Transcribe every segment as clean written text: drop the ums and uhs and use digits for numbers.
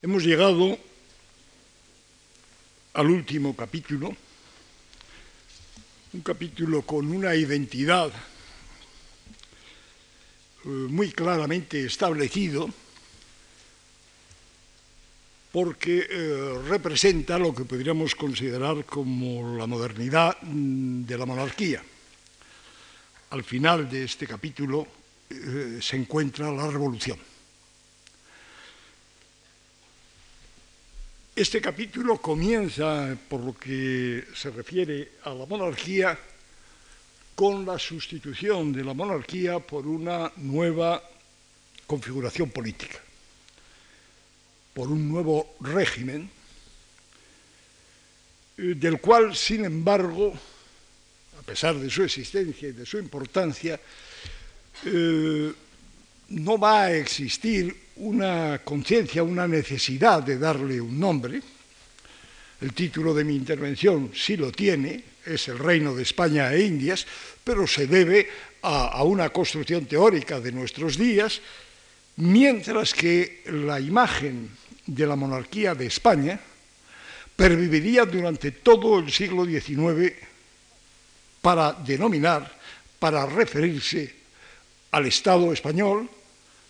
Hemos llegado al último capítulo, un capítulo con una identidad muy claramente establecido, porque representa lo que podríamos considerar como la modernidad de la monarquía. Al final de este capítulo se encuentra la revolución. Este capítulo comienza, por lo que se refiere a la monarquía, con la sustitución de la monarquía por una nueva configuración política, por un nuevo régimen, del cual, sin embargo, a pesar de su existencia y de su importancia, no va a existir una conciencia, una necesidad de darle un nombre. El título de mi intervención sí lo tiene, es El Reino de España e Indias, pero se debe a una construcción teórica de nuestros días, mientras que la imagen de la monarquía de España perviviría durante todo el siglo XIX para denominar, para referirse al Estado español,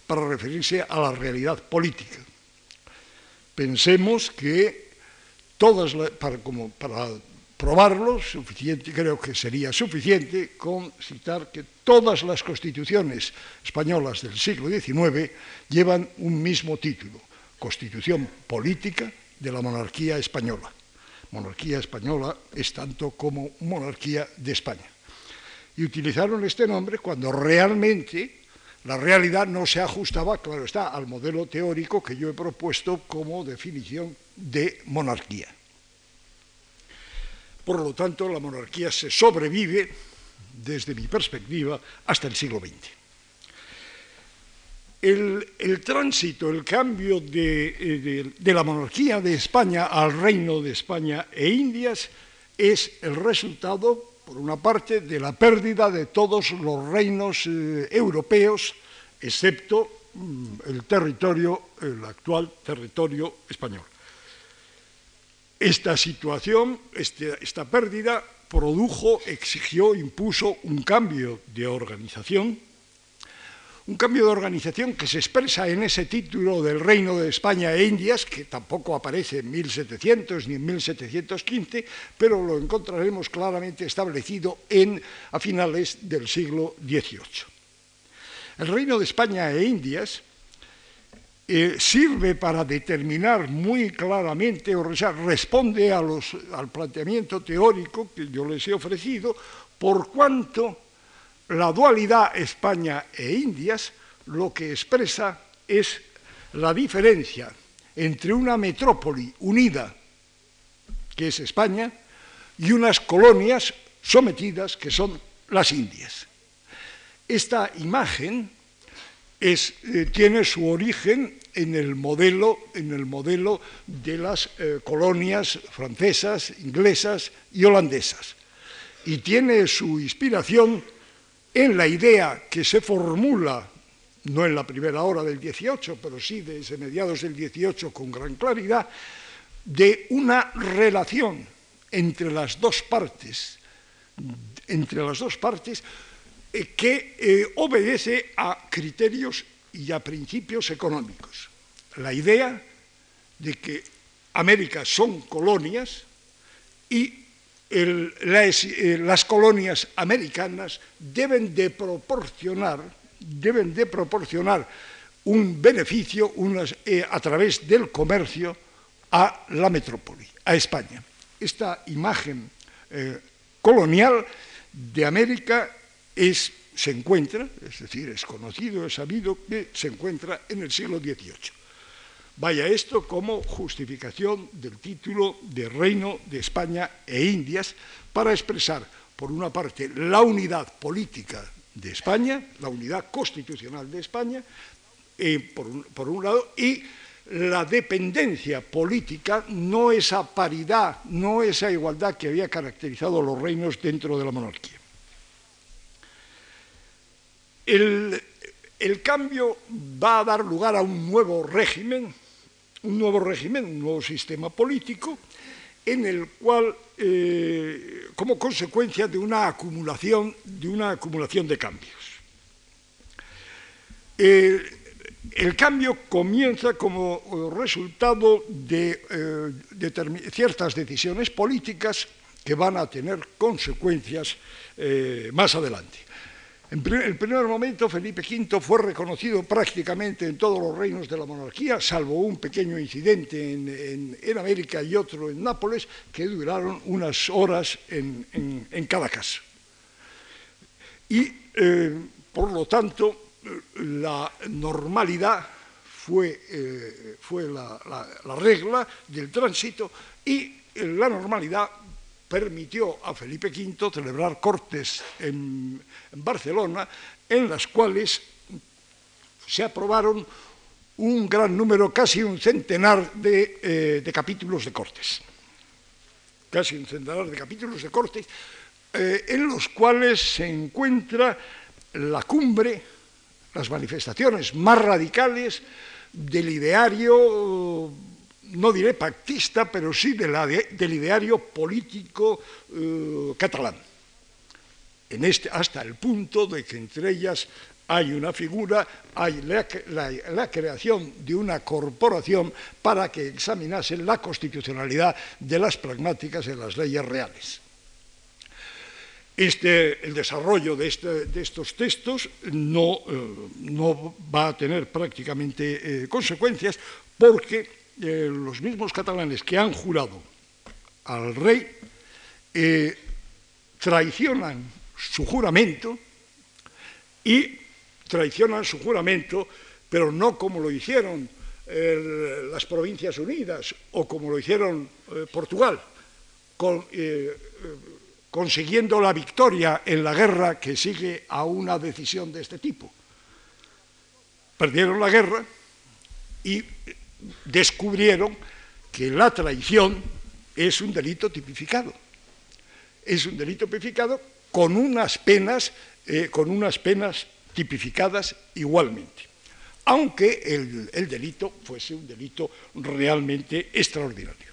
para referirse a la realidad política. Pensemos que para probarlo, creo que sería suficiente con citar que todas las constituciones españolas del siglo XIX llevan un mismo título: Constitución Política de la Monarquía Española. Monarquía Española es tanto como Monarquía de España. Y utilizaron este nombre cuando realmente la realidad no se ajustaba, claro está, al modelo teórico que yo he propuesto como definición de monarquía. Por lo tanto, la monarquía se sobrevive, desde mi perspectiva, hasta el siglo XX. El tránsito, el cambio de la monarquía de España al Reino de España e Indias es el resultado, por una parte, de la pérdida de todos los reinos europeos, excepto el actual territorio español. Esta situación, esta pérdida, produjo, exigió, impuso un cambio de organización, que se expresa en ese título del Reino de España e Indias, que tampoco aparece en 1700 ni en 1715, pero lo encontraremos claramente establecido a finales del siglo XVIII. El Reino de España e Indias sirve para determinar muy claramente, o sea, responde al planteamiento teórico que yo les he ofrecido, por cuanto la dualidad España e Indias lo que expresa es la diferencia entre una metrópoli unida, que es España, y unas colonias sometidas, que son las Indias. Esta imagen tiene su origen en el modelo de las colonias francesas, inglesas y holandesas, y tiene su inspiración en la idea que se formula, no en la primera hora del XVIII, pero sí desde mediados del XVIII con gran claridad, de una relación entre las dos partes que obedece a criterios y a principios económicos. La idea de que América son colonias y las colonias americanas deben de proporcionar un beneficio a través del comercio a la metrópoli, a España. Esta imagen colonial de América es conocido, es sabido que se encuentra en el siglo XVIII. Vaya esto como justificación del título de Reino de España e Indias para expresar, por una parte, la unidad política de España, la unidad constitucional de España, por un lado, y la dependencia política, no esa paridad, no esa igualdad que había caracterizado a los reinos dentro de la monarquía. El cambio va a dar lugar a un nuevo régimen un nuevo régimen, un nuevo sistema político, en el cual, como consecuencia de una acumulación de cambios. El cambio comienza como resultado de ciertas decisiones políticas que van a tener consecuencias más adelante. En el primer momento, Felipe V fue reconocido prácticamente en todos los reinos de la monarquía, salvo un pequeño incidente en América y otro en Nápoles, que duraron unas horas en cada caso. Y, por lo tanto, la normalidad fue, la regla del tránsito, y la normalidad permitió a Felipe V celebrar cortes en Barcelona, en las cuales se aprobaron un gran número, casi un centenar de capítulos de cortes. Casi un centenar de capítulos de cortes, en los cuales se encuentra la cumbre, las manifestaciones más radicales del ideario, no diré pactista, pero sí del ideario político catalán. Hasta el punto de que entre ellas hay una figura, hay la creación de una corporación para que examinase la constitucionalidad de las pragmáticas en las leyes reales. El desarrollo de estos textos no va a tener prácticamente consecuencias, porque los mismos catalanes que han jurado al rey traicionan su juramento, pero no como lo hicieron las Provincias Unidas o como lo hicieron Portugal, consiguiendo la victoria en la guerra que sigue a una decisión de este tipo. Perdieron la guerra y descubrieron que la traición es un delito tipificado. Es un delito tipificado con unas penas tipificadas igualmente, aunque el delito fuese un delito realmente extraordinario.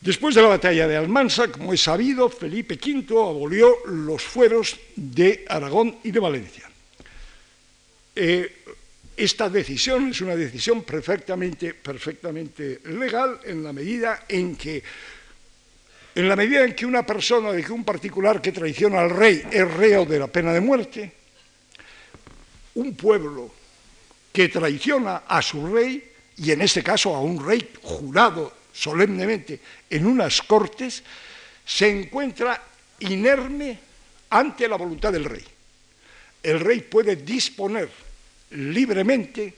Después de la batalla de Almansa, como es sabido, Felipe V abolió los fueros de Aragón y de Valencia. Esta decisión es una decisión perfectamente legal, en la medida en que una persona, un particular que traiciona al rey, es reo de la pena de muerte. Un pueblo que traiciona a su rey, y en este caso a un rey jurado solemnemente en unas cortes, se encuentra inerme ante la voluntad del rey. El rey puede disponer libremente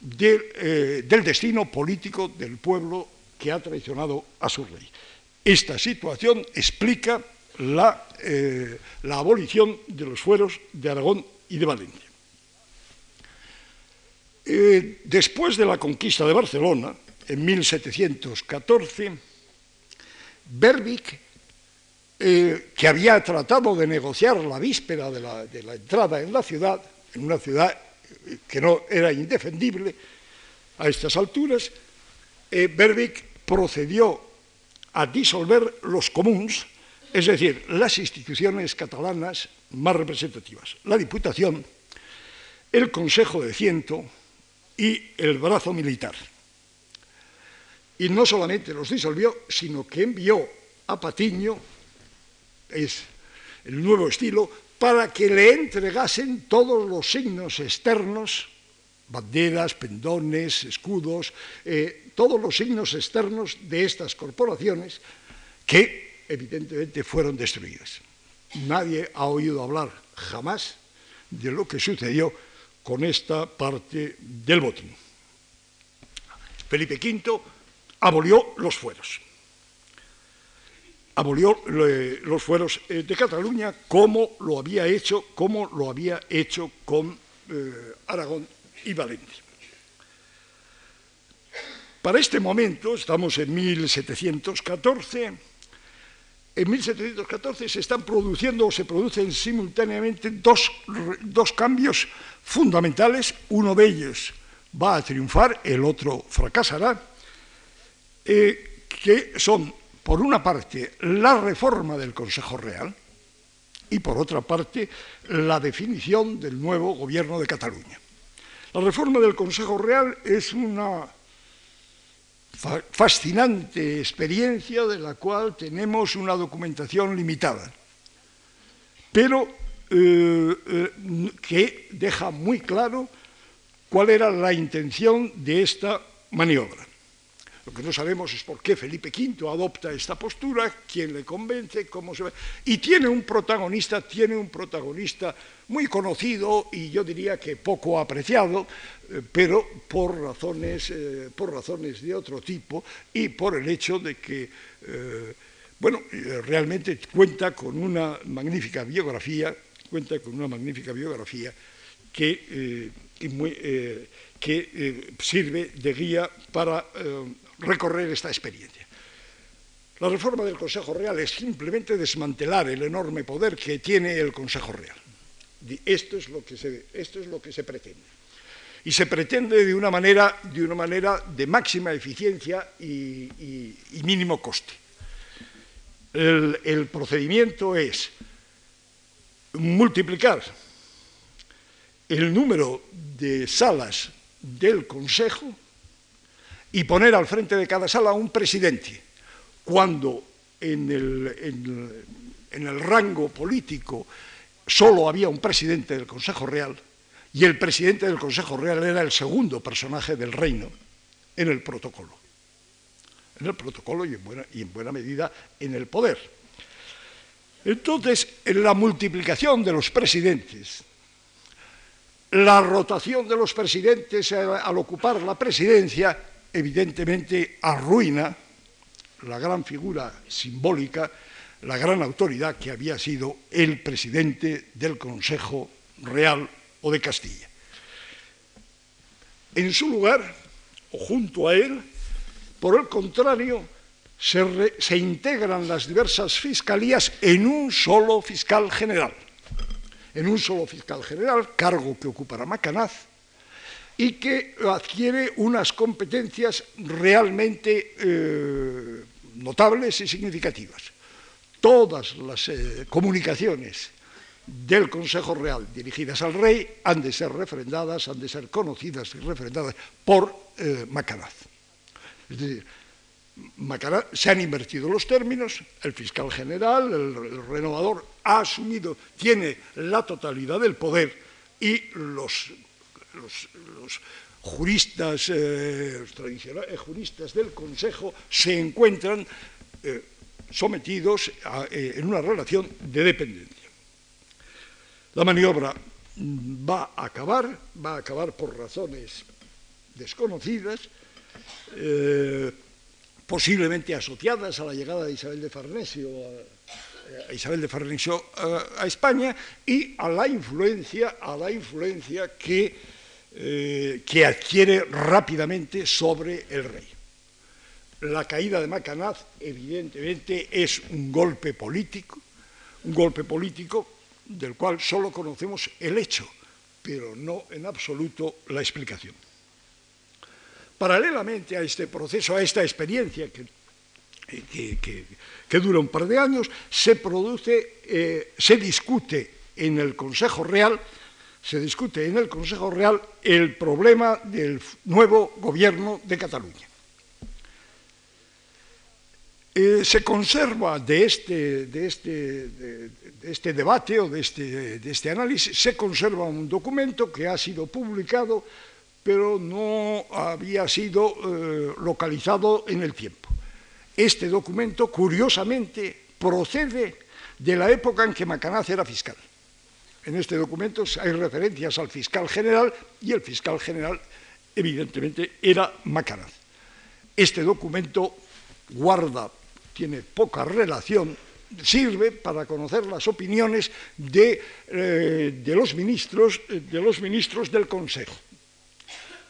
del destino político del pueblo que ha traicionado a su rey. Esta situación explica la abolición de los fueros de Aragón y de Valencia. Después de la conquista de Barcelona, en 1714, Berwick, que había tratado de negociar la víspera de la entrada en la ciudad, en una ciudad que no era indefendible a estas alturas, Berwick procedió a disolver los comuns, es decir, las instituciones catalanas más representativas: la Diputación, el Consejo de Ciento y el brazo militar. Y no solamente los disolvió, sino que envió a Patiño, es el nuevo estilo, para que le entregasen todos los signos externos, banderas, pendones, escudos, todos los signos externos de estas corporaciones, que evidentemente fueron destruidas. Nadie ha oído hablar jamás de lo que sucedió con esta parte del botín. Felipe V abolió los fueros. Abolió los fueros de Cataluña, como lo había hecho con Aragón y Valencia. Para este momento, estamos en 1714, se están produciendo o se producen simultáneamente dos cambios fundamentales. Uno de ellos va a triunfar, el otro fracasará, que son, por una parte, la reforma del Consejo Real y, por otra parte, la definición del nuevo gobierno de Cataluña. La reforma del Consejo Real es una fascinante experiencia de la cual tenemos una documentación limitada, pero que deja muy claro cuál era la intención de esta maniobra. Lo que no sabemos es por qué Felipe V adopta esta postura, quién le convence, cómo se va. Y tiene un protagonista muy conocido y yo diría que poco apreciado, pero por razones de otro tipo y por el hecho de que, realmente cuenta con una magnífica biografía que sirve de guía para recorrer esta experiencia. La reforma del Consejo Real es simplemente desmantelar el enorme poder que tiene el Consejo Real. Esto es lo que se pretende. Y se pretende de una manera de máxima eficiencia y mínimo coste. El procedimiento es multiplicar el número de salas del Consejo y poner al frente de cada sala un presidente, cuando en el rango político solo había un presidente del Consejo Real, y el presidente del Consejo Real era el segundo personaje del reino en el protocolo. En el protocolo y en buena medida en el poder. Entonces, en la multiplicación de los presidentes, la rotación de los presidentes al ocupar la presidencia, evidentemente arruina la gran figura simbólica, la gran autoridad que había sido el presidente del Consejo Real o de Castilla. En su lugar, o junto a él, por el contrario, se integran las diversas fiscalías en un solo fiscal general. En un solo fiscal general, cargo que ocupará Macanaz, y que adquiere unas competencias realmente notables y significativas. Todas las comunicaciones del Consejo Real dirigidas al rey han de ser refrendadas, han de ser conocidas y refrendadas por Macanaz. Es decir, Macanaz, se han invertido los términos, el fiscal general, el renovador, ha asumido, tiene la totalidad del poder y los juristas, los tradicionales juristas del Consejo se encuentran sometidos en una relación de dependencia. La maniobra va a acabar por razones desconocidas, posiblemente asociadas a la llegada de Isabel de Farnesio a España y a la influencia que adquiere rápidamente sobre el rey. La caída de Macanaz, evidentemente, es un golpe político del cual solo conocemos el hecho, pero no en absoluto la explicación. Paralelamente a este proceso, a esta experiencia que dura un par de años, se discute en el Consejo Real el problema del nuevo gobierno de Cataluña. Se conserva de este debate o de este análisis, se conserva un documento que ha sido publicado pero no había sido localizado en el tiempo. Este documento, curiosamente, procede de la época en que Macanaz era fiscal. En este documento hay referencias al fiscal general y el fiscal general, evidentemente, era Macanaz. Este documento tiene poca relación, sirve para conocer las opiniones de los ministros del Consejo.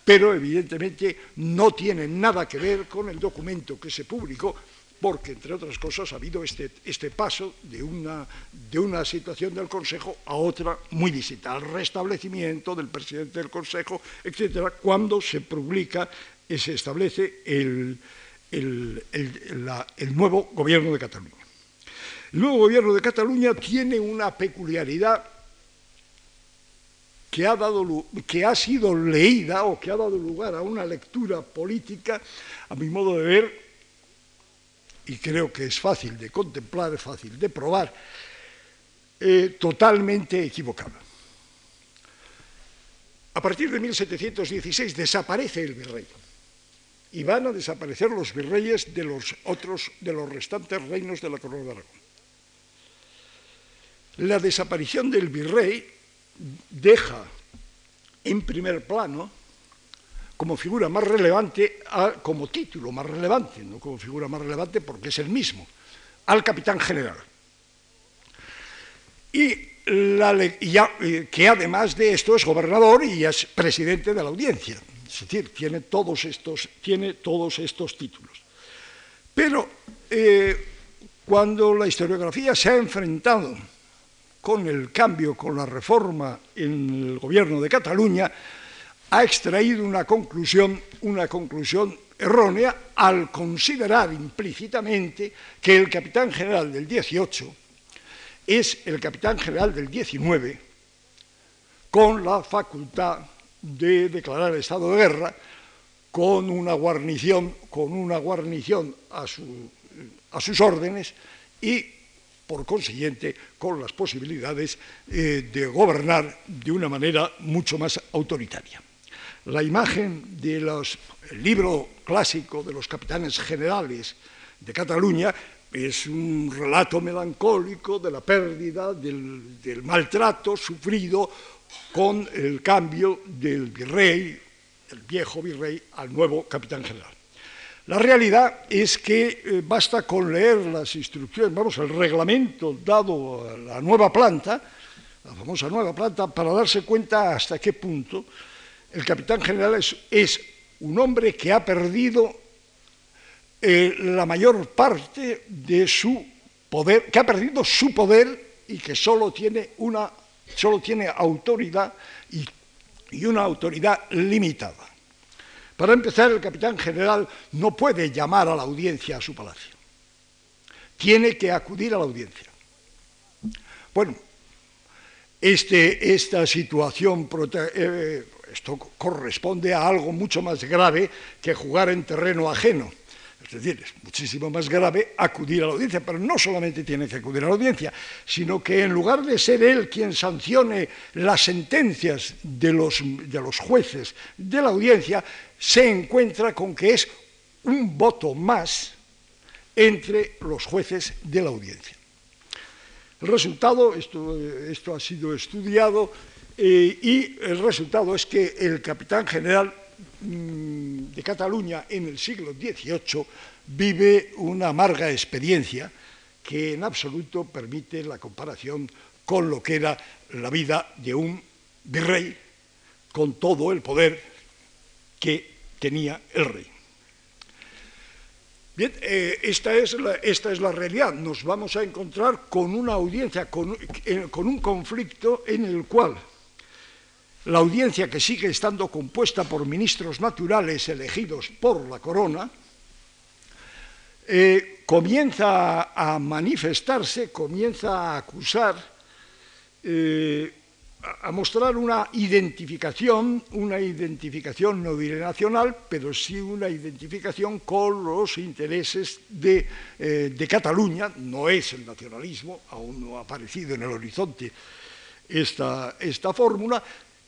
Pero evidentemente no tiene nada que ver con el documento que se publicó porque, entre otras cosas, ha habido este paso de una situación del Consejo a otra muy distinta, al restablecimiento del presidente del Consejo, etcétera, cuando se publica y se establece el nuevo Gobierno de Cataluña. El nuevo Gobierno de Cataluña tiene una peculiaridad que ha sido leída o que ha dado lugar a una lectura política, a mi modo de ver, y creo que es fácil de contemplar, fácil de probar, totalmente equivocada. A partir de 1716 desaparece el virrey y van a desaparecer los virreyes de los restantes reinos de la Corona de Aragón. La desaparición del virrey deja en primer plano, como figura más relevante, como título más relevante, no como figura más relevante porque es el mismo, al capitán general. Que además de esto es gobernador y es presidente de la audiencia, es decir, tiene todos estos títulos. Pero cuando la historiografía se ha enfrentado con el cambio, con la reforma en el gobierno de Cataluña, ha extraído una conclusión errónea al considerar implícitamente que el capitán general del 18 es el capitán general del 19 con la facultad de declarar estado de guerra con una guarnición a sus órdenes y, por consiguiente, con las posibilidades de gobernar de una manera mucho más autoritaria. La imagen del libro clásico de los capitanes generales de Cataluña es un relato melancólico de la pérdida, del maltrato sufrido con el cambio del virrey, del viejo virrey, al nuevo capitán general. La realidad es que basta con leer las instrucciones, el reglamento dado a la nueva planta, la famosa nueva planta, para darse cuenta hasta qué punto el capitán general es un hombre que ha perdido la mayor parte de su poder, que ha perdido su poder y que solo tiene autoridad y una autoridad limitada. Para empezar, el capitán general no puede llamar a la audiencia a su palacio. Tiene que acudir a la audiencia. Bueno, esta situación, esto corresponde a algo mucho más grave que jugar en terreno ajeno. Es decir, es muchísimo más grave acudir a la audiencia, pero no solamente tiene que acudir a la audiencia, sino que en lugar de ser él quien sancione las sentencias de los jueces de la audiencia, se encuentra con que es un voto más entre los jueces de la audiencia. El resultado, esto ha sido estudiado, y el resultado es que el capitán general de Cataluña en el siglo XVIII vive una amarga experiencia que en absoluto permite la comparación con lo que era la vida de un virrey con todo el poder que tenía el rey. Bien, esta es la realidad. Nos vamos a encontrar con una audiencia, con un conflicto en el cual la audiencia, que sigue estando compuesta por ministros naturales elegidos por la corona, comienza a manifestarse, comienza a acusar, a mostrar una identificación, no diré nacional, pero sí una identificación con los intereses de Cataluña. No es el nacionalismo, aún no ha aparecido en el horizonte esta fórmula.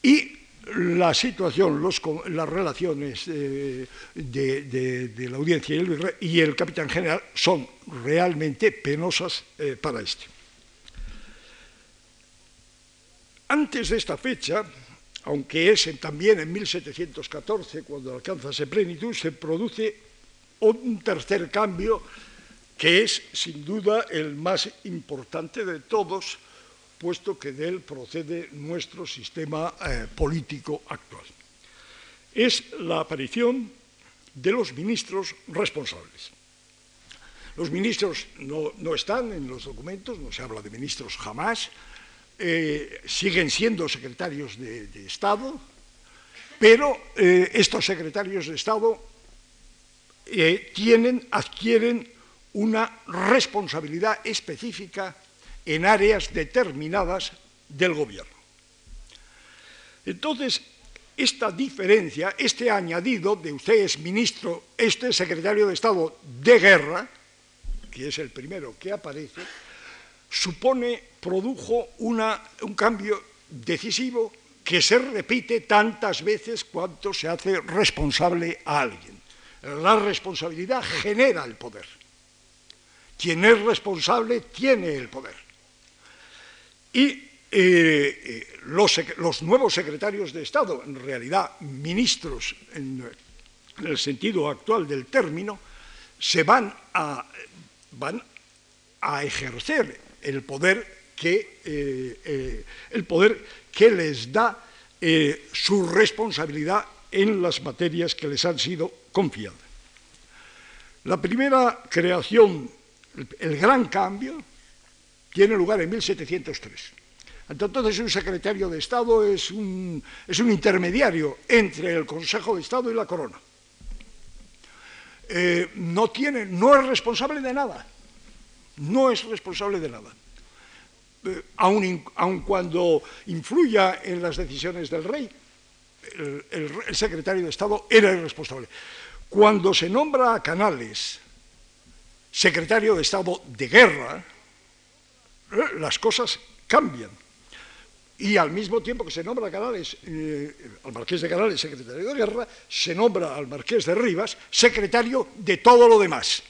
Y la situación, las relaciones de la audiencia y el capitán general son realmente penosas para este. Antes de esta fecha, aunque es también en 1714 cuando alcanza esa plenitud, se produce un tercer cambio que es sin duda el más importante de todos, puesto que de él procede nuestro sistema político actual. Es la aparición de los ministros responsables. Los ministros no están en los documentos, no se habla de ministros jamás, siguen siendo secretarios de Estado, pero estos secretarios de Estado adquieren una responsabilidad específica en áreas determinadas del gobierno. Entonces, esta diferencia, este añadido de usted es ministro, este es secretario de Estado de Guerra, que es el primero que aparece, produjo un cambio decisivo que se repite tantas veces cuanto se hace responsable a alguien. La responsabilidad genera el poder. Quien es responsable tiene el poder. Y los nuevos secretarios de Estado, en realidad ministros en el sentido actual del término, van a ejercer el poder que les da su responsabilidad en las materias que les han sido confiadas. La primera creación, el gran cambio, tiene lugar en 1703. Entonces, un secretario de Estado es un intermediario entre el Consejo de Estado y la Corona. No es responsable de nada. No es responsable de nada. Aun cuando influya en las decisiones del rey, el secretario de Estado era el responsable. Cuando se nombra a Canales secretario de Estado de Guerra, las cosas cambian. Y al mismo tiempo que se nombra a Canales, al marqués de Canales secretario de Guerra, se nombra al marqués de Rivas secretario de todo lo demás.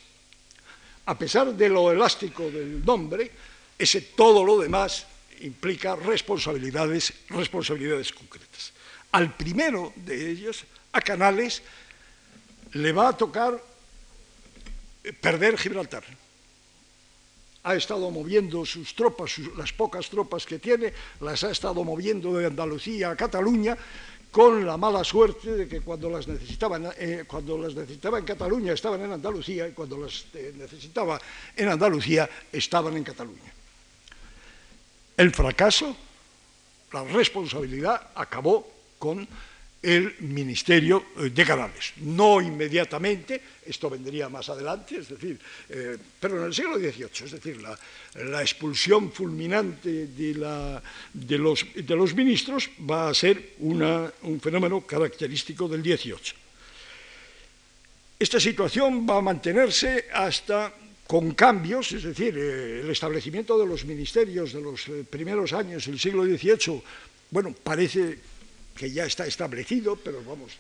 A pesar de lo elástico del nombre, ese todo lo demás implica responsabilidades concretas. Al primero de ellos, a Canales, le va a tocar perder Gibraltar. Ha estado moviendo sus tropas, las pocas tropas que tiene, las ha estado moviendo de Andalucía a Cataluña, con la mala suerte de que cuando las necesitaba en Cataluña estaban en Andalucía, y cuando las necesitaba en Andalucía estaban en Cataluña. El fracaso, la responsabilidad, acabó con el Ministerio de Canales. No inmediatamente, esto vendría más adelante, es decir, pero en el siglo XVIII, es decir, la expulsión fulminante de los ministros va a ser un fenómeno característico del XVIII. Esta situación va a mantenerse hasta con cambios, es decir, el establecimiento de los ministerios de los primeros años del siglo XVIII, bueno, parece que ya está establecido, pero vamos,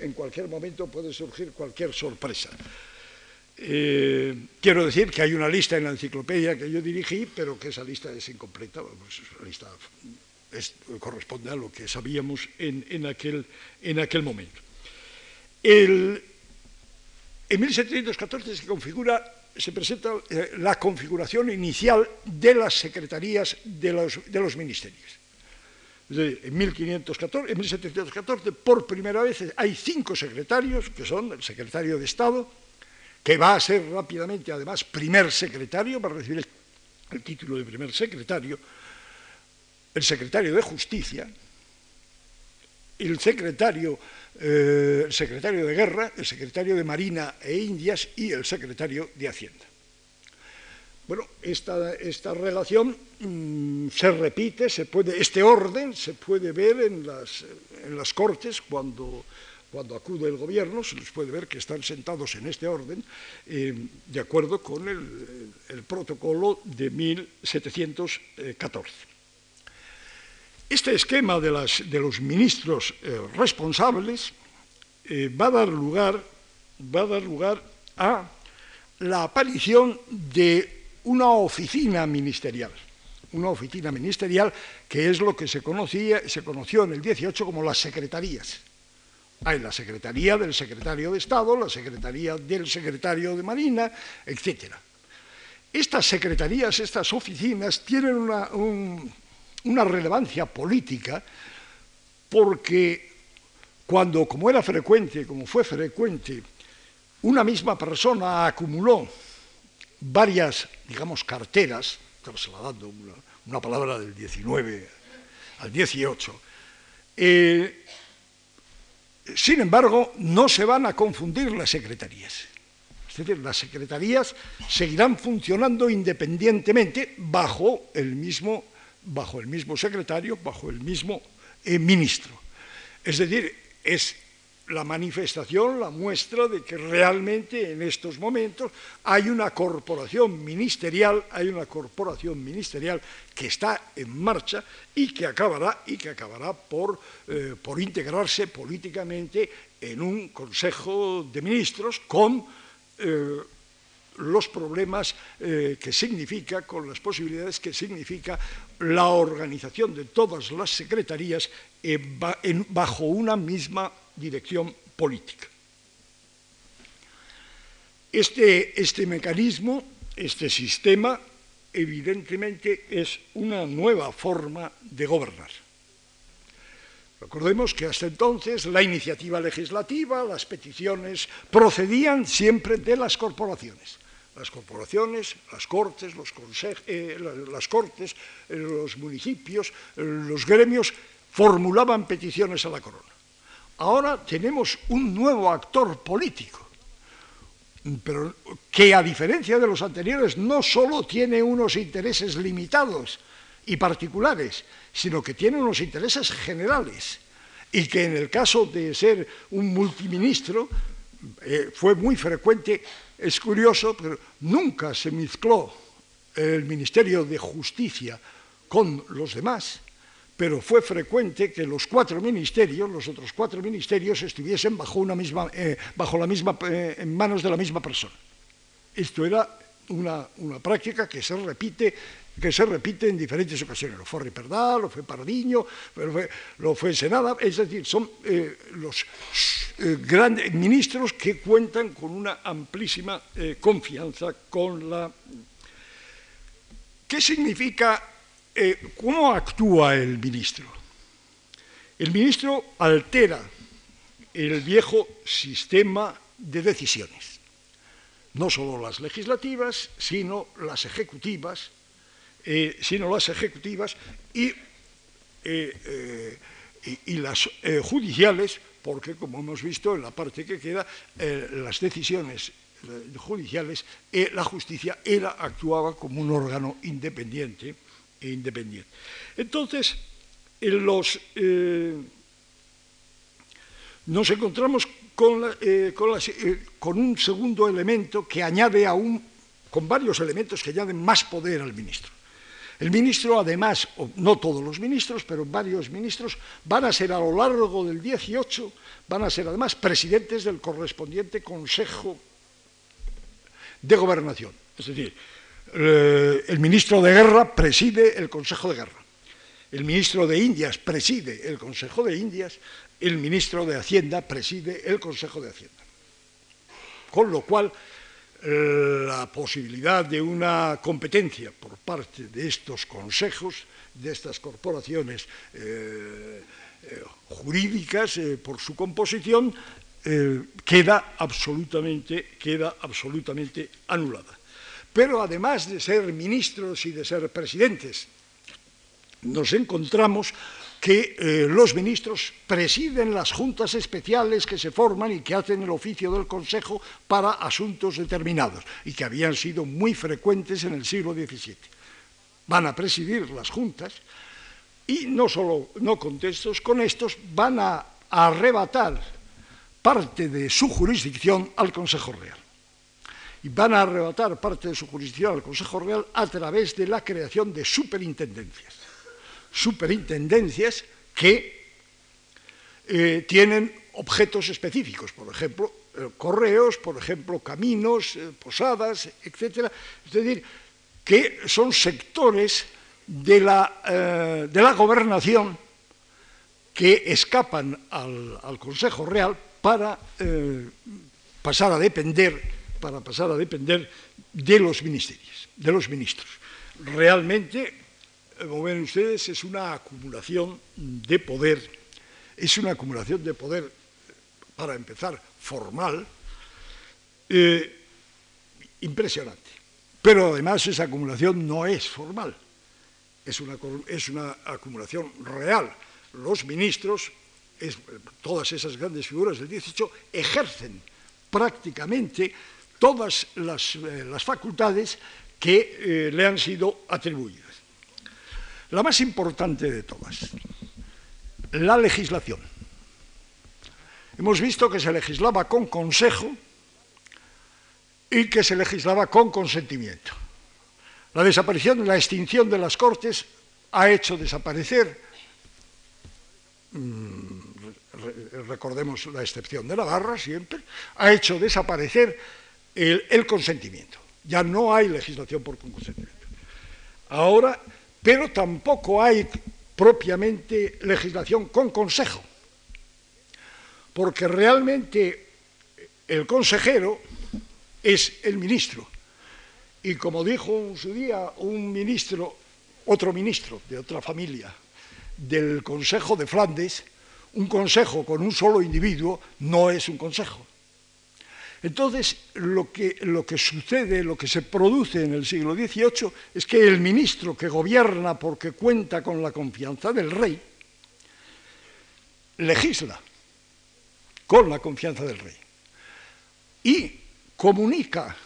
en cualquier momento puede surgir cualquier sorpresa. Quiero decir que hay una lista en la enciclopedia que yo dirigí, pero que esa lista es incompleta, vamos, la lista corresponde a lo que sabíamos en aquel momento. En 1714 se presenta la configuración inicial de las secretarías de los ministerios. En 1714, por primera vez, hay 5 secretarios, que son el secretario de Estado, que va a ser rápidamente, además, primer secretario, va a recibir el título de primer secretario, el secretario de Justicia, el secretario de Guerra, el secretario de Marina e Indias y el secretario de Hacienda. Bueno, esta relación se repite, este orden se puede ver en las cortes cuando acude el gobierno, se les puede ver que están sentados en este orden, de acuerdo con el protocolo de 1714. Este esquema de los ministros responsables va a dar lugar a la aparición de una oficina ministerial que es lo que se conoció en el 18 como las secretarías. Hay la secretaría del secretario de Estado, la secretaría del secretario de Marina, etc. Estas secretarías, estas oficinas, tienen una relevancia política porque como fue frecuente, una misma persona acumuló varias, digamos, carteras, trasladando una palabra del 19 al 18, sin embargo, no se van a confundir las secretarías. Es decir, las secretarías seguirán funcionando independientemente bajo el mismo secretario, bajo el mismo ministro. Es decir, es la manifestación, la muestra de que realmente en estos momentos hay una corporación ministerial que está en marcha y que acabará por integrarse políticamente en un Consejo de Ministros con los problemas que significa, con las posibilidades que significa la organización de todas las secretarías bajo una misma dirección política. Este mecanismo, este sistema, evidentemente es una nueva forma de gobernar. Recordemos que hasta entonces la iniciativa legislativa, las peticiones, procedían siempre de las corporaciones. Las corporaciones, las cortes, los municipios, los gremios formulaban peticiones a la corona. Ahora tenemos un nuevo actor político, pero que a diferencia de los anteriores no solo tiene unos intereses limitados y particulares, sino que tiene unos intereses generales y que en el caso de ser un multiministro fue muy frecuente. Es curioso, pero nunca se mezcló el Ministerio de Justicia con los demás, pero fue frecuente que los otros cuatro ministerios, estuviesen en manos de la misma persona. Esto era una práctica que se repite en diferentes ocasiones. Lo fue Riperda, lo fue Pardiño, lo fue Senada, es decir, son los grandes ministros que cuentan con una amplísima confianza con la... ¿Qué significa? ¿Cómo actúa el ministro? El ministro altera el viejo sistema de decisiones, no solo las legislativas, sino las ejecutivas y las judiciales, porque, como hemos visto en la parte que queda, las decisiones judiciales, la justicia actuaba como un órgano independiente. Entonces, nos encontramos con un segundo elemento que añade con varios elementos que añaden más poder al ministro. El ministro, además, no todos los ministros, pero varios ministros, van a ser a lo largo del 18, van a ser además presidentes del correspondiente Consejo de Gobernación. Es decir, el ministro de Guerra preside el Consejo de Guerra, el ministro de Indias preside el Consejo de Indias, el ministro de Hacienda preside el Consejo de Hacienda. Con lo cual, la posibilidad de una competencia por parte de estos consejos, de estas corporaciones jurídicas por su composición, queda absolutamente anulada. Pero además de ser ministros y de ser presidentes, nos encontramos que los ministros presiden las juntas especiales que se forman y que hacen el oficio del Consejo para asuntos determinados y que habían sido muy frecuentes en el siglo XVII. Van a presidir las juntas y no contentos con estos, van a arrebatar parte de su jurisdicción al Consejo Real. Y van a arrebatar parte de su jurisdicción al Consejo Real a través de la creación de superintendencias. Superintendencias que tienen objetos específicos, por ejemplo, correos, por ejemplo, caminos, posadas, etc. Es decir, que son sectores de la gobernación que escapan al Consejo Real para pasar a depender de los ministros. Realmente, como ven ustedes, es una acumulación de poder, para empezar, formal, impresionante. Pero además esa acumulación no es formal, es una acumulación real. Los ministros, todas esas grandes figuras del 18, ejercen prácticamente todas las facultades que le han sido atribuidas. La más importante de todas, la legislación. Hemos visto que se legislaba con consejo y que se legislaba con consentimiento. La desaparición, la extinción de las Cortes ha hecho desaparecer, recordemos la excepción de Navarra siempre, ha hecho desaparecer el consentimiento. Ya no hay legislación por consentimiento. Ahora, pero tampoco hay propiamente legislación con consejo, porque realmente el consejero es el ministro. Y como dijo en su día un ministro, otro ministro de otra familia, del Consejo de Flandes, un consejo con un solo individuo no es un consejo. Entonces, lo que sucede, lo que se produce en el siglo XVIII, es que el ministro que gobierna porque cuenta con la confianza del rey, legisla con la confianza del rey y comunica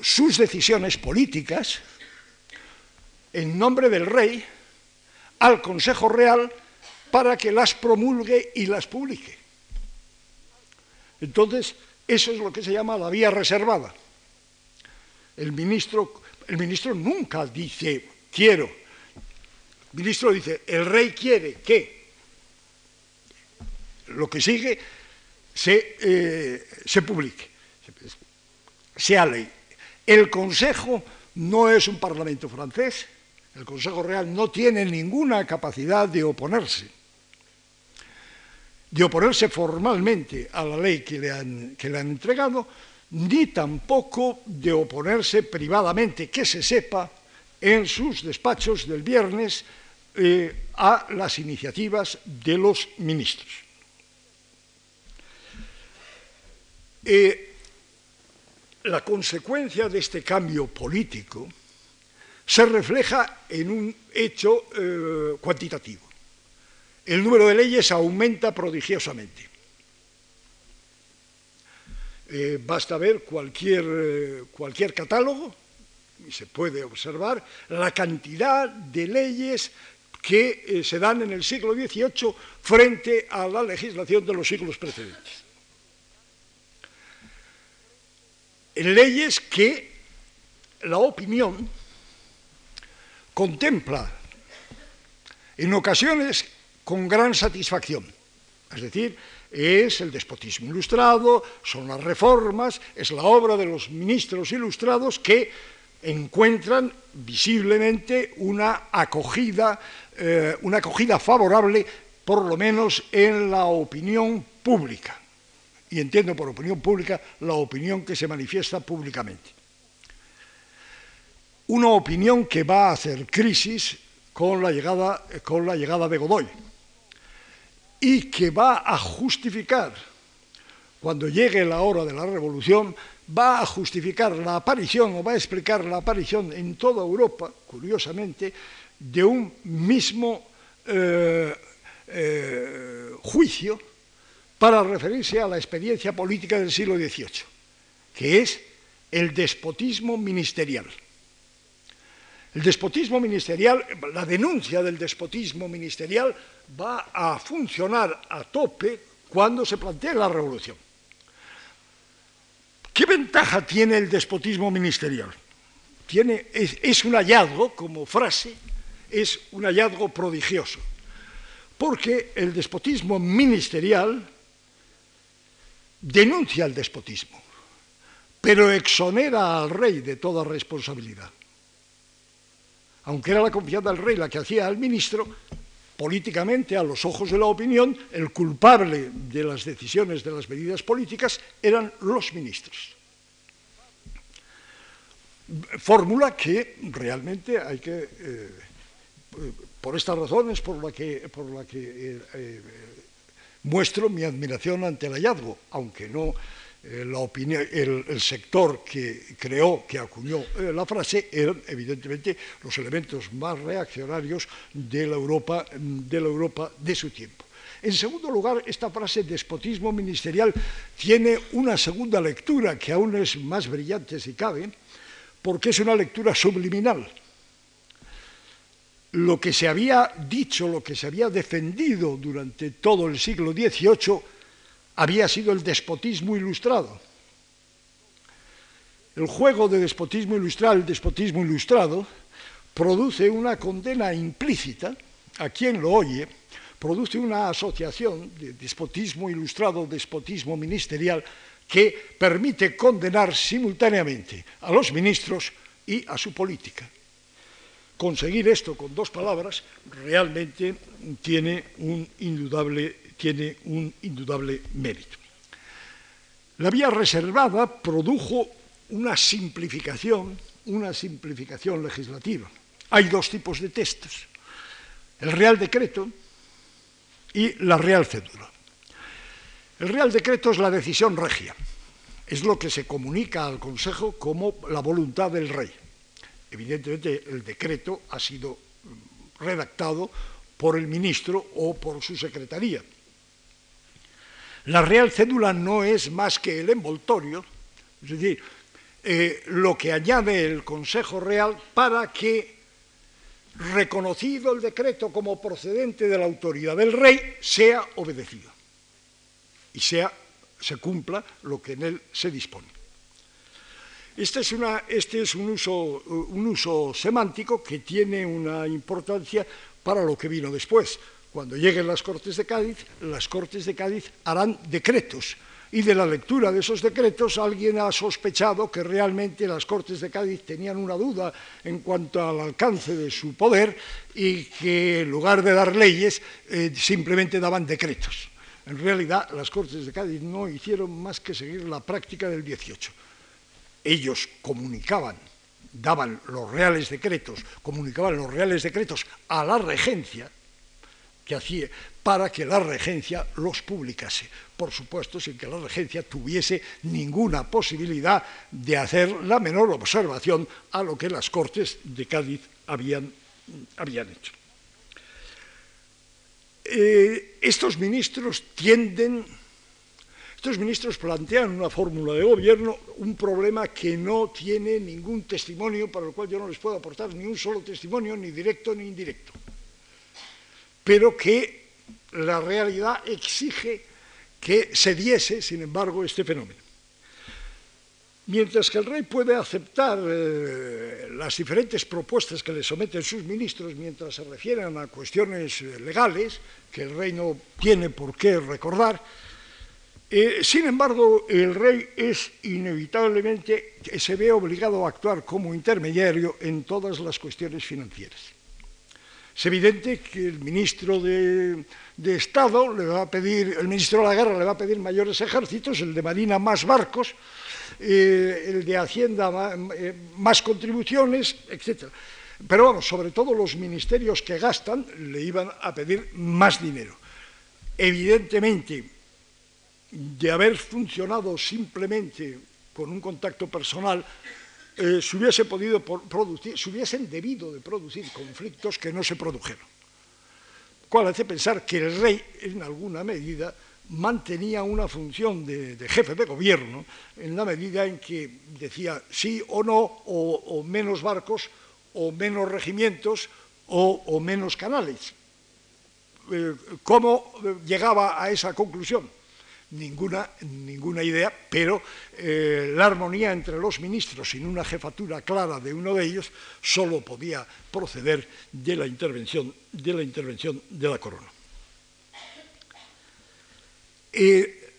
sus decisiones políticas en nombre del rey al Consejo Real para que las promulgue y las publique. Entonces, eso es lo que se llama la vía reservada. El ministro nunca dice quiero. El ministro dice el rey quiere que lo que sigue se publique, sea ley. El Consejo no es un parlamento francés. El Consejo Real no tiene ninguna capacidad de oponerse formalmente a la ley que le han entregado, ni tampoco de oponerse privadamente, que se sepa, en sus despachos del viernes a las iniciativas de los ministros. La consecuencia de este cambio político se refleja en un hecho cuantitativo. El número de leyes aumenta prodigiosamente. Basta ver cualquier catálogo y se puede observar la cantidad de leyes que se dan en el siglo XVIII frente a la legislación de los siglos precedentes. Leyes que la opinión contempla en ocasiones con gran satisfacción. Es decir, es el despotismo ilustrado, son las reformas, es la obra de los ministros ilustrados que encuentran visiblemente una acogida favorable, por lo menos en la opinión pública. Y entiendo por opinión pública la opinión que se manifiesta públicamente. Una opinión que va a hacer crisis con la llegada de Godoy, y que va a justificar, cuando llegue la hora de la revolución, va a justificar la aparición, o va a explicar la aparición en toda Europa, curiosamente, de un mismo juicio para referirse a la experiencia política del siglo XVIII, que es el despotismo ministerial. El despotismo ministerial, la denuncia del despotismo ministerial va a funcionar a tope cuando se plantea la revolución. ¿Qué ventaja tiene el despotismo ministerial? Es un hallazgo, como frase, es un hallazgo prodigioso, porque el despotismo ministerial denuncia el despotismo, pero exonera al rey de toda responsabilidad. Aunque era la confianza del rey la que hacía al ministro, políticamente, a los ojos de la opinión, el culpable de las decisiones, de las medidas políticas, eran los ministros. Fórmula que realmente hay que, por estas razones, por la que muestro mi admiración ante el hallazgo, aunque no el sector que creó, que acuñó la frase, eran evidentemente los elementos más reaccionarios de la Europa de su tiempo. En segundo lugar, esta frase despotismo ministerial tiene una segunda lectura que aún es más brillante si cabe, porque es una lectura subliminal. Lo que se había dicho, lo que se había defendido durante todo el siglo XVIII había sido el despotismo ilustrado. El juego de despotismo ilustrado, el despotismo ilustrado, produce una condena implícita a quien lo oye, produce una asociación de despotismo ilustrado, despotismo ministerial, que permite condenar simultáneamente a los ministros y a su política. Conseguir esto con dos palabras realmente tiene un indudable mérito. La vía reservada produjo una simplificación legislativa. Hay dos tipos de textos, el Real Decreto y la Real Cédula. El Real Decreto es la decisión regia, es lo que se comunica al Consejo como la voluntad del rey. Evidentemente, el decreto ha sido redactado por el ministro o por su secretaría. La Real Cédula no es más que el envoltorio, es decir, lo que añade el Consejo Real para que, reconocido el decreto como procedente de la autoridad del rey, sea obedecido y se cumpla lo que en él se dispone. Este es un uso semántico que tiene una importancia para lo que vino después. Cuando lleguen las Cortes de Cádiz, harán decretos. Y de la lectura de esos decretos alguien ha sospechado que realmente las Cortes de Cádiz tenían una duda en cuanto al alcance de su poder y que en lugar de dar leyes simplemente daban decretos. En realidad las Cortes de Cádiz no hicieron más que seguir la práctica del 18. Ellos comunicaban los reales decretos a la regencia que hacía para que la regencia los publicase. Por supuesto, sin que la regencia tuviese ninguna posibilidad de hacer la menor observación a lo que las Cortes de Cádiz habían hecho. Estos ministros plantean una fórmula de gobierno, un problema que no tiene ningún testimonio, para el cual yo no les puedo aportar ni un solo testimonio, ni directo ni indirecto, pero que la realidad exige que se diese, sin embargo, este fenómeno. Mientras que el rey puede aceptar las diferentes propuestas que le someten sus ministros mientras se refieran a cuestiones legales, que el rey no tiene por qué recordar, sin embargo, el rey se ve obligado a actuar como intermediario en todas las cuestiones financieras. Es evidente que el ministro de Estado le va a pedir, el ministro de la Guerra le va a pedir mayores ejércitos, el de Marina más barcos, el de Hacienda más contribuciones, etc. Pero vamos, sobre todo los ministerios que gastan le iban a pedir más dinero. Evidentemente, de haber funcionado simplemente con un contacto personal, se hubiesen debido de producir conflictos que no se produjeron. Cual hace pensar que el rey, en alguna medida, mantenía una función de jefe de gobierno, en la medida en que decía sí o no, o menos barcos, o menos regimientos, o menos canales. ¿Cómo llegaba a esa conclusión? Ninguna idea, pero la armonía entre los ministros sin una jefatura clara de uno de ellos solo podía proceder de la intervención de la corona.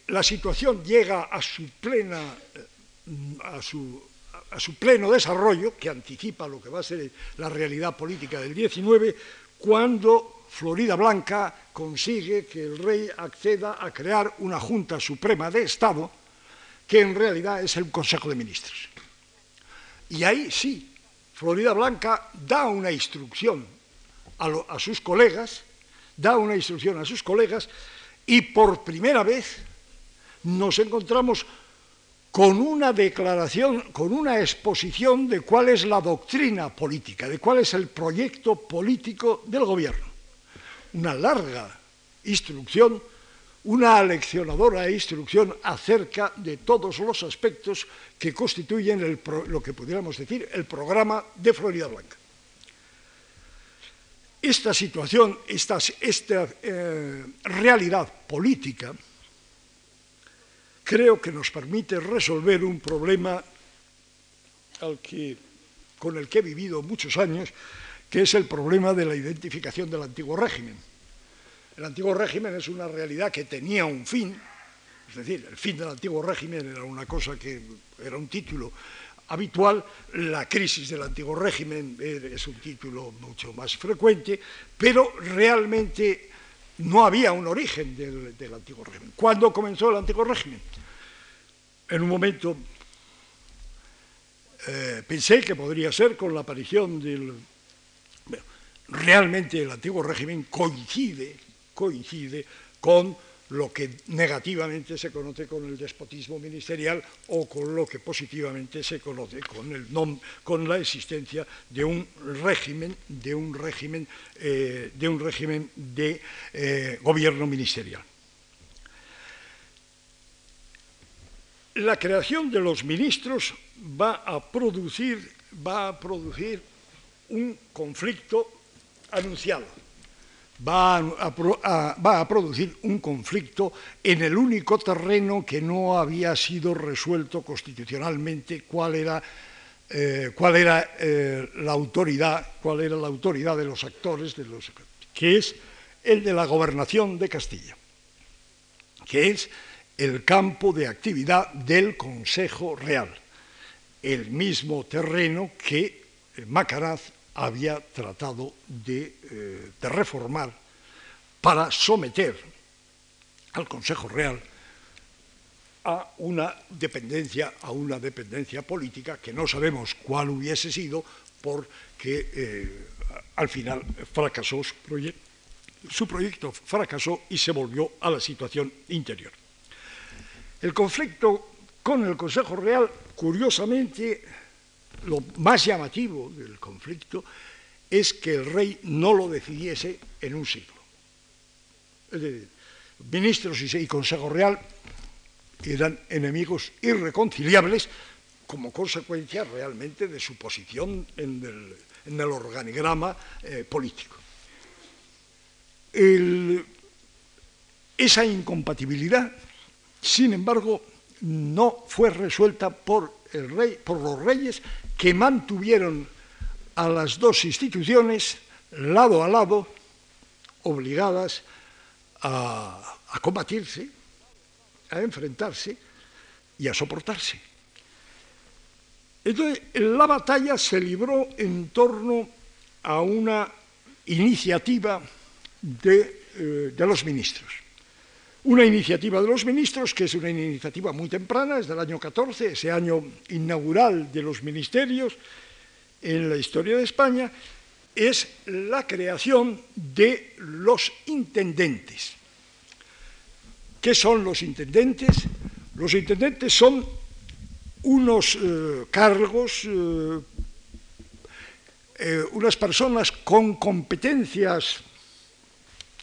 La situación llega a su pleno desarrollo, que anticipa lo que va a ser la realidad política del 19, cuando Florida Blanca consigue que el rey acceda a crear una Junta Suprema de Estado, que en realidad es el Consejo de Ministros. Y ahí sí, Florida Blanca da una instrucción a sus colegas, y por primera vez nos encontramos con una declaración, con una exposición de cuál es la doctrina política, de cuál es el proyecto político del gobierno. Una larga instrucción, una aleccionadora instrucción acerca de todos los aspectos que constituyen lo que pudiéramos decir el programa de Florida Blanca. Esta situación, esta realidad política, creo que nos permite resolver un problema con el que he vivido muchos años, que es el problema de la identificación del antiguo régimen. El antiguo régimen es una realidad que tenía un fin, es decir, el fin del antiguo régimen era una cosa que era un título habitual, la crisis del antiguo régimen es un título mucho más frecuente, pero realmente no había un origen del antiguo régimen. ¿Cuándo comenzó el antiguo régimen? En un momento pensé que podría ser con la aparición del... Bueno, realmente el antiguo régimen coincide con lo que negativamente se conoce con el despotismo ministerial o con lo que positivamente se conoce con la existencia de un régimen de gobierno ministerial. La creación de los ministros va a producir un conflicto anunciado. Va a producir un conflicto en el único terreno que no había sido resuelto constitucionalmente, cuál era la autoridad de los actores, que es el de la gobernación de Castilla, que es el campo de actividad del Consejo Real, el mismo terreno que Macanaz había tratado de reformar para someter al Consejo Real a una dependencia política que no sabemos cuál hubiese sido, porque al final fracasó su proyecto fracasó y se volvió a la situación interior. El conflicto con el Consejo Real, curiosamente, lo más llamativo del conflicto es que el rey no lo decidiese en un siglo. Es decir, ministros y Consejo Real eran enemigos irreconciliables como consecuencia realmente de su posición en el organigrama político. Esa incompatibilidad, sin embargo, no fue resuelta por los reyes que mantuvieron a las dos instituciones lado a lado, obligadas a combatirse, a enfrentarse y a soportarse. Entonces, la batalla se libró en torno a una iniciativa de los ministros. Una iniciativa de los ministros, que es una iniciativa muy temprana, es del año 14, ese año inaugural de los ministerios en la historia de España, es la creación de los intendentes. ¿Qué son los intendentes? Los intendentes son unos cargos, unas personas con competencias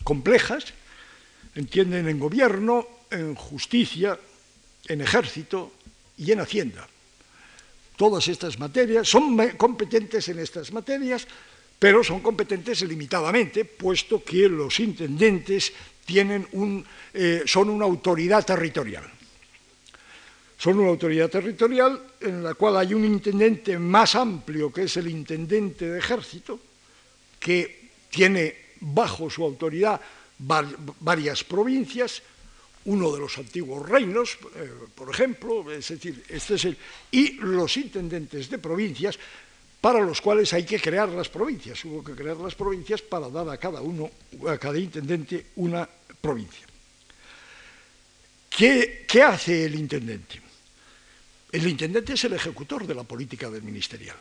complejas, entienden en gobierno, en justicia, en ejército y en hacienda. Todas estas materias, son competentes en estas materias, pero son competentes limitadamente, puesto que los intendentes son una autoridad territorial. Son una autoridad territorial en la cual hay un intendente más amplio, que es el intendente de ejército, que tiene bajo su autoridad varias provincias, uno de los antiguos reinos, por ejemplo, es decir, y los intendentes de provincias, para los cuales hay que crear las provincias, hubo que crear las provincias para dar a cada intendente una provincia. ¿Qué hace el intendente? El intendente es el ejecutor de la política del ministerial.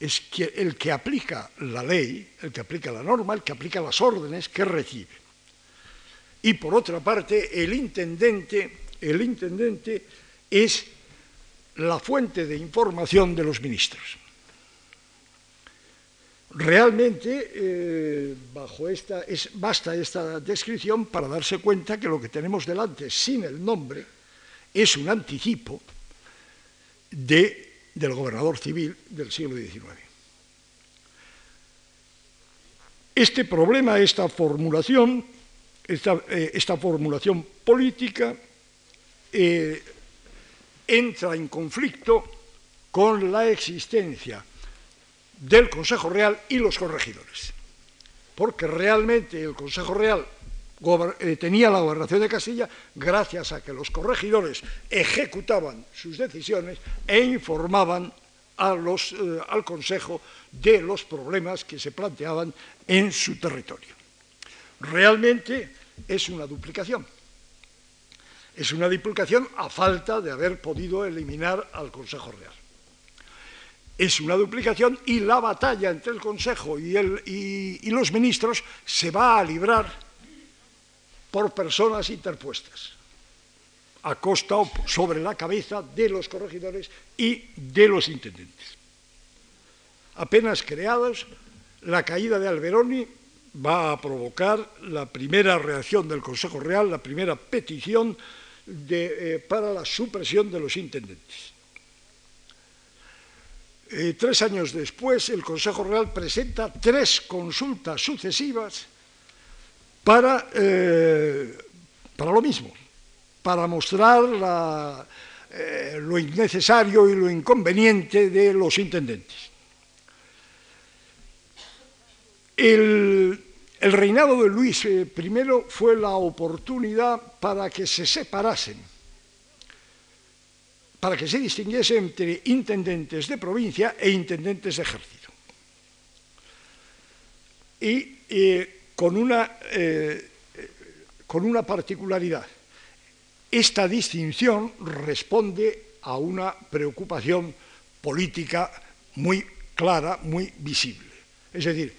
Es el que aplica la ley, el que aplica la norma, el que aplica las órdenes que recibe. Y por otra parte, el intendente es la fuente de información de los ministros. Realmente, basta esta descripción para darse cuenta que lo que tenemos delante, sin el nombre, es un anticipo del gobernador civil del siglo XIX. Este problema, esta formulación política, entra en conflicto con la existencia del Consejo Real y los corregidores, porque realmente el Consejo Real tenía la gobernación de Castilla gracias a que los corregidores ejecutaban sus decisiones e informaban al Consejo de los problemas que se planteaban en su territorio. Realmente es una duplicación. Es una duplicación a falta de haber podido eliminar al Consejo Real. Es una duplicación y la batalla entre el Consejo y los ministros se va a librar por personas interpuestas, a costa o sobre la cabeza de los corregidores y de los intendentes. Apenas creadas, la caída de Alberoni va a provocar la primera reacción del Consejo Real, la primera petición para la supresión de los intendentes. 3 años después, el Consejo Real presenta 3 consultas sucesivas para lo mismo, para mostrar lo innecesario y lo inconveniente de los intendentes. El reinado de Luis I fue la oportunidad para que se separasen, para que se distinguiese entre intendentes de provincia e intendentes de ejército. Y con una particularidad, esta distinción responde a una preocupación política muy clara, muy visible. Es decir,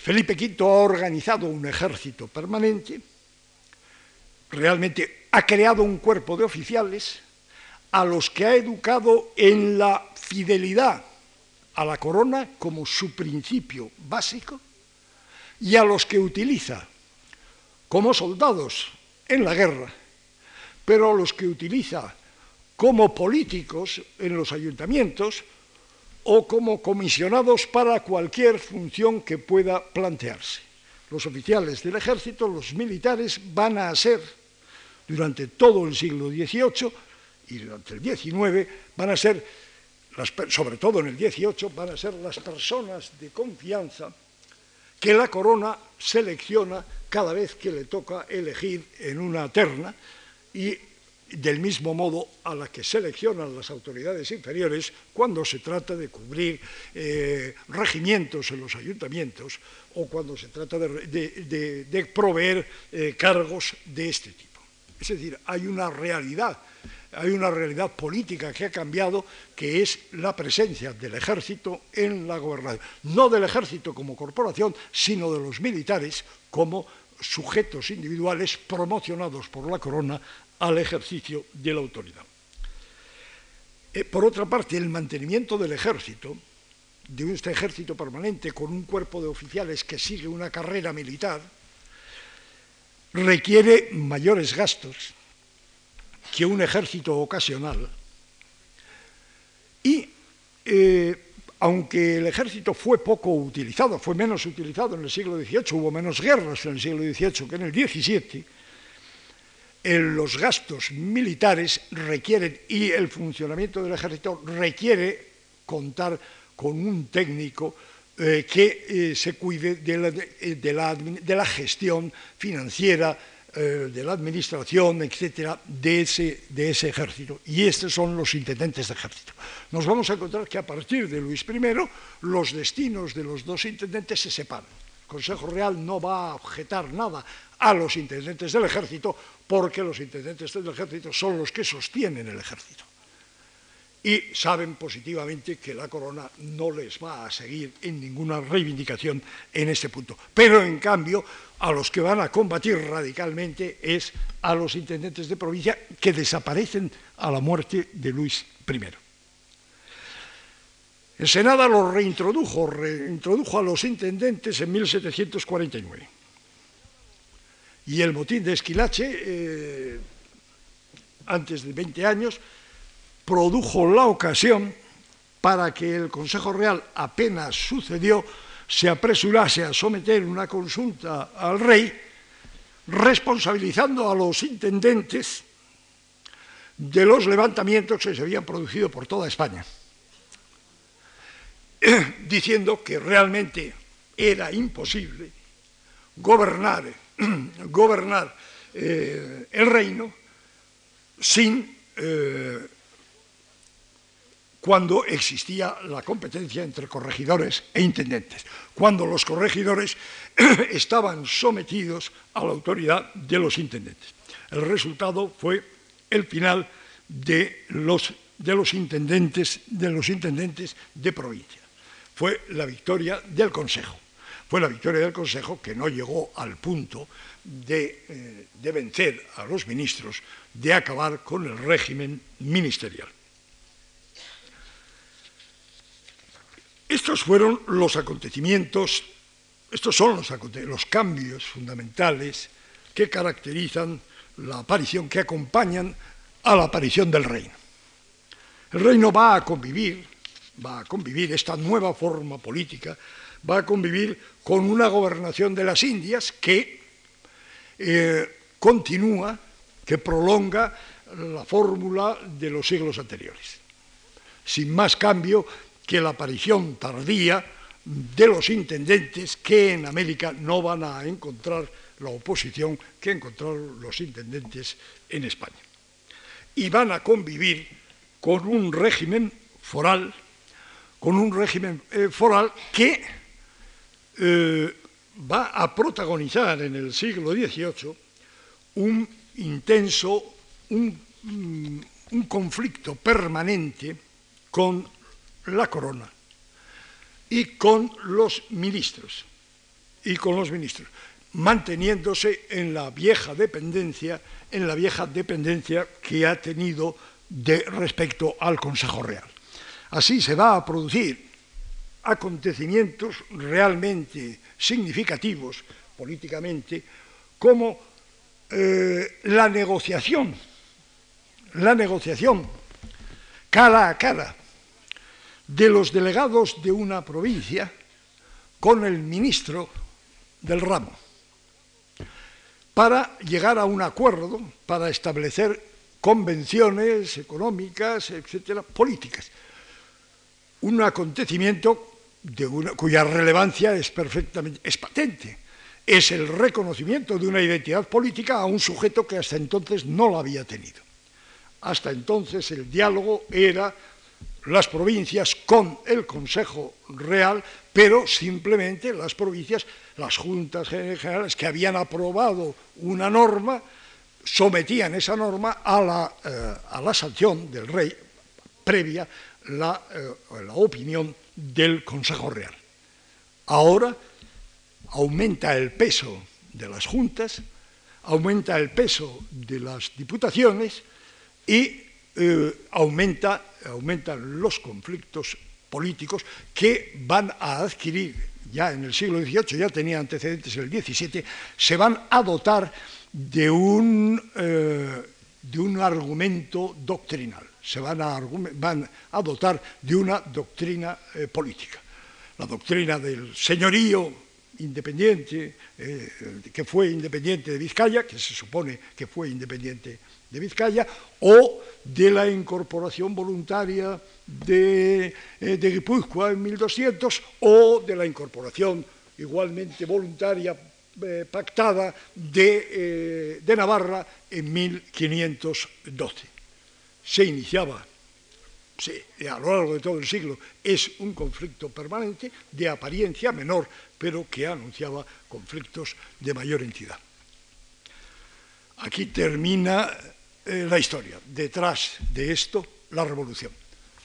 Felipe V ha organizado un ejército permanente, realmente ha creado un cuerpo de oficiales a los que ha educado en la fidelidad a la corona como su principio básico y a los que utiliza como soldados en la guerra, pero a los que utiliza como políticos en los ayuntamientos o como comisionados para cualquier función que pueda plantearse. Los oficiales del ejército, los militares, van a ser durante todo el siglo XVIII y durante el XIX, sobre todo en el XVIII, van a ser las personas de confianza que la corona selecciona cada vez que le toca elegir en una terna, y del mismo modo a la que seleccionan las autoridades inferiores cuando se trata de cubrir regimientos en los ayuntamientos o cuando se trata de proveer cargos de este tipo. Es decir, hay una realidad política que ha cambiado, que es la presencia del ejército en la gobernación. No del ejército como corporación, sino de los militares como sujetos individuales promocionados por la corona al ejercicio de la autoridad. Por otra parte, el mantenimiento del ejército, de este ejército permanente con un cuerpo de oficiales que sigue una carrera militar, requiere mayores gastos que un ejército ocasional y, aunque el ejército fue poco utilizado, fue menos utilizado en el siglo XVIII, hubo menos guerras en el siglo XVIII que en el XVII, los gastos militares requieren, y el funcionamiento del ejército requiere contar con un técnico que se cuide de la gestión financiera, de la administración, etcétera, de ese ejército. Y estos son los intendentes de ejército. Nos vamos a encontrar que a partir de Luis I los destinos de los dos intendentes se separan. El Consejo Real no va a objetar nada a los intendentes del ejército porque los intendentes del ejército son los que sostienen el ejército. y saben positivamente que la corona no les va a seguir en ninguna reivindicación en este punto. Pero, en cambio, a los que van a combatir radicalmente es a los intendentes de provincia que desaparecen a la muerte de Luis I. El Senado los reintrodujo a los intendentes en 1749. Y el motín de Esquilache, antes de 20 años, produjo la ocasión para que el Consejo Real, apenas sucedió, se apresurase a someter una consulta al rey, responsabilizando a los intendentes de los levantamientos que se habían producido por toda España, diciendo que realmente era imposible gobernar el reino sin cuando existía la competencia entre corregidores e intendentes, cuando los corregidores estaban sometidos a la autoridad de los intendentes. El resultado fue el final de los intendentes de provincia. Fue la victoria del Consejo. Fue la victoria del Consejo que no llegó al punto de vencer a los ministros, de acabar con el régimen ministerial. Estos son los cambios fundamentales que caracterizan la aparición, que acompañan a la aparición del reino. El reino va a convivir, esta nueva forma política, va a convivir con una gobernación de las Indias que continúa, que prolonga la fórmula de los siglos anteriores, sin más cambio que la aparición tardía de los intendentes, que en América no van a encontrar la oposición que encontraron los intendentes en España. Y van a convivir con un régimen foral, que va a protagonizar en el siglo XVIII un intenso, un conflicto permanente con la corona y con los ministros, manteniéndose en la vieja dependencia, que ha tenido respecto al Consejo Real. Así se va a producir acontecimientos realmente significativos políticamente, como la negociación cara a cara de los delegados de una provincia con el ministro del ramo, para llegar a un acuerdo, para establecer convenciones económicas, etcétera, políticas. Un acontecimiento cuya relevancia es patente. Es el reconocimiento de una identidad política a un sujeto que hasta entonces no la había tenido. Hasta entonces el diálogo era las provincias con el Consejo Real, pero simplemente las provincias, las juntas generales que habían aprobado una norma, sometían esa norma a la sanción del rey, previa la opinión del Consejo Real. Ahora aumenta el peso de las juntas, aumenta el peso de las diputaciones y aumentan los conflictos políticos que van a adquirir ya en el siglo XVIII, ya tenía antecedentes en el XVII, se van a dotar de un argumento doctrinal, van a dotar de una doctrina política. La doctrina del señorío independiente, que fue independiente de Vizcaya, que se supone que fue independiente de Vizcaya, o de la incorporación voluntaria de Guipúzcoa en 1200, o de la incorporación igualmente voluntaria pactada de Navarra en 1512. Se iniciaba, a lo largo de todo el siglo, es un conflicto permanente de apariencia menor, pero que anunciaba conflictos de mayor entidad. Aquí termina la historia. Detrás de esto, la revolución.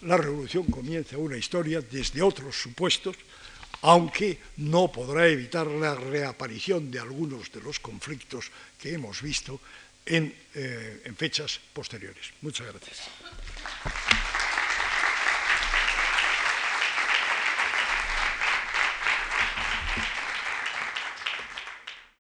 la revolución comienza una historia desde otros supuestos, aunque no podrá evitar la reaparición de algunos de los conflictos que hemos visto en fechas posteriores. Muchas gracias.